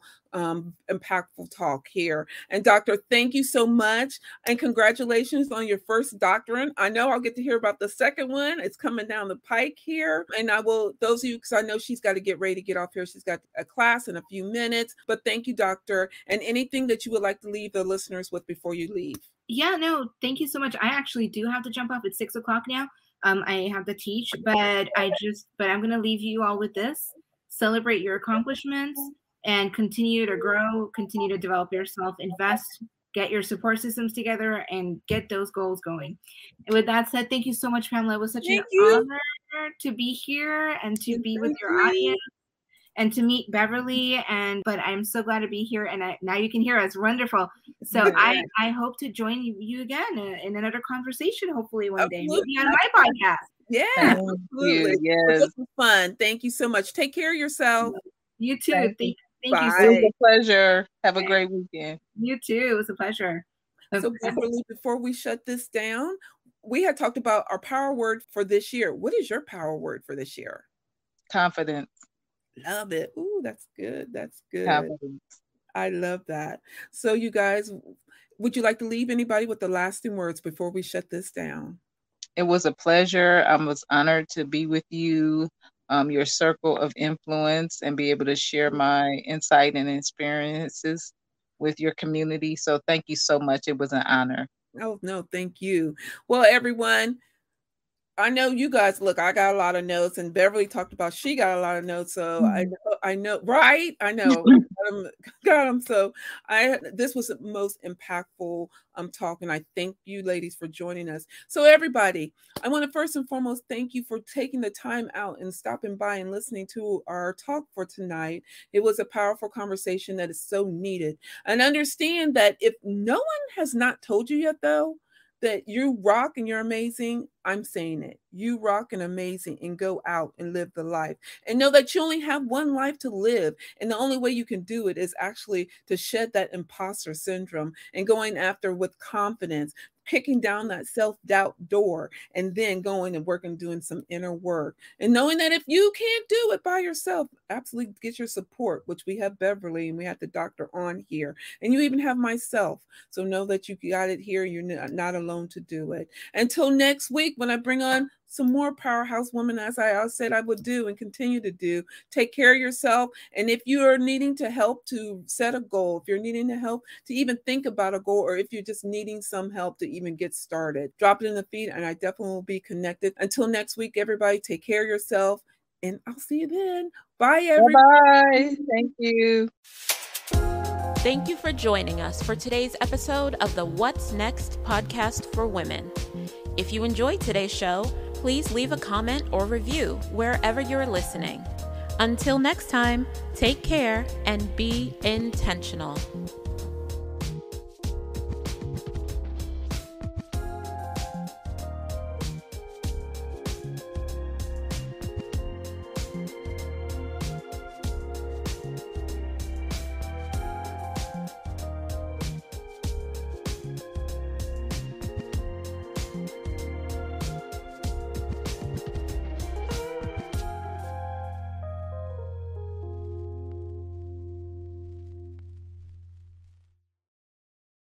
talk here. And Doctor, thank you so much. And congratulations on your first doctorate. I know I'll get to hear about the second one. It's coming down the pike here. And I will, those of you, because I know she's got to get ready to get off here. She's got a class in a few minutes, but thank you, Doctor. And anything that you would like to leave the listeners with before you leave? Yeah, no, thank you so much. I actually do have to jump off at 6 o'clock now. I have to teach, but I'm gonna leave you all with this. Celebrate your accomplishments and continue to grow, continue to develop yourself, invest, get your support systems together, and get those goals going. And with that said, thank you so much, Pamela. It was such an honor to be here and to be with your audience. And to meet Beverly, but I'm so glad to be here, and now you can hear us. Wonderful. So I hope to join you again in another conversation, hopefully one day, maybe on my podcast. Yeah, absolutely. Yes. This was fun. Thank you so much. Take care of yourself. You too. Thank you so much. It was a pleasure. Have a great weekend. You too. It was a pleasure. So Beverly, before we shut this down, we had talked about our power word for this year. What is your power word for this year? Confidence. Love it. Ooh, that's good. That's good. Confidence. I love that. So you guys, would you like to leave anybody with the lasting words before we shut this down? It was a pleasure. I was honored to be with you, your circle of influence, and be able to share my insight and experiences with your community. So thank you so much. It was an honor. Oh, no, thank you. Well, everyone, I know you guys, look, I got a lot of notes, and Beverly talked about she got a lot of notes. So I know, right? I know. This was the most impactful talk, and I thank you ladies for joining us. So everybody, I want to first and foremost thank you for taking the time out and stopping by and listening to our talk for tonight. It was a powerful conversation that is so needed. And understand that if no one has not told you yet, though, that you rock and you're amazing. I'm saying it. You rock and amazing, and go out and live the life. And know that you only have one life to live. And the only way you can do it is actually to shed that imposter syndrome and going after with confidence, kicking down that self-doubt door, and then going and working, doing some inner work. And knowing that if you can't do it by yourself, absolutely get your support, which we have Beverly and we have the doctor on here. And you even have myself. So know that you got it here. You're not alone to do it. Until next week, when I bring on some more powerhouse women, as I said I would do and continue to do, take care of yourself. And if you are needing to help to set a goal, if you're needing to help to even think about a goal, or if you're just needing some help to even get started, drop it in the feed and I definitely will be connected. Until next week, everybody, take care of yourself, and I'll see you then. Bye, everybody. Bye. Thank you. Thank you for joining us for today's episode of the What's Next podcast for women. If you enjoyed today's show, please leave a comment or review wherever you're listening. Until next time, take care and be intentional.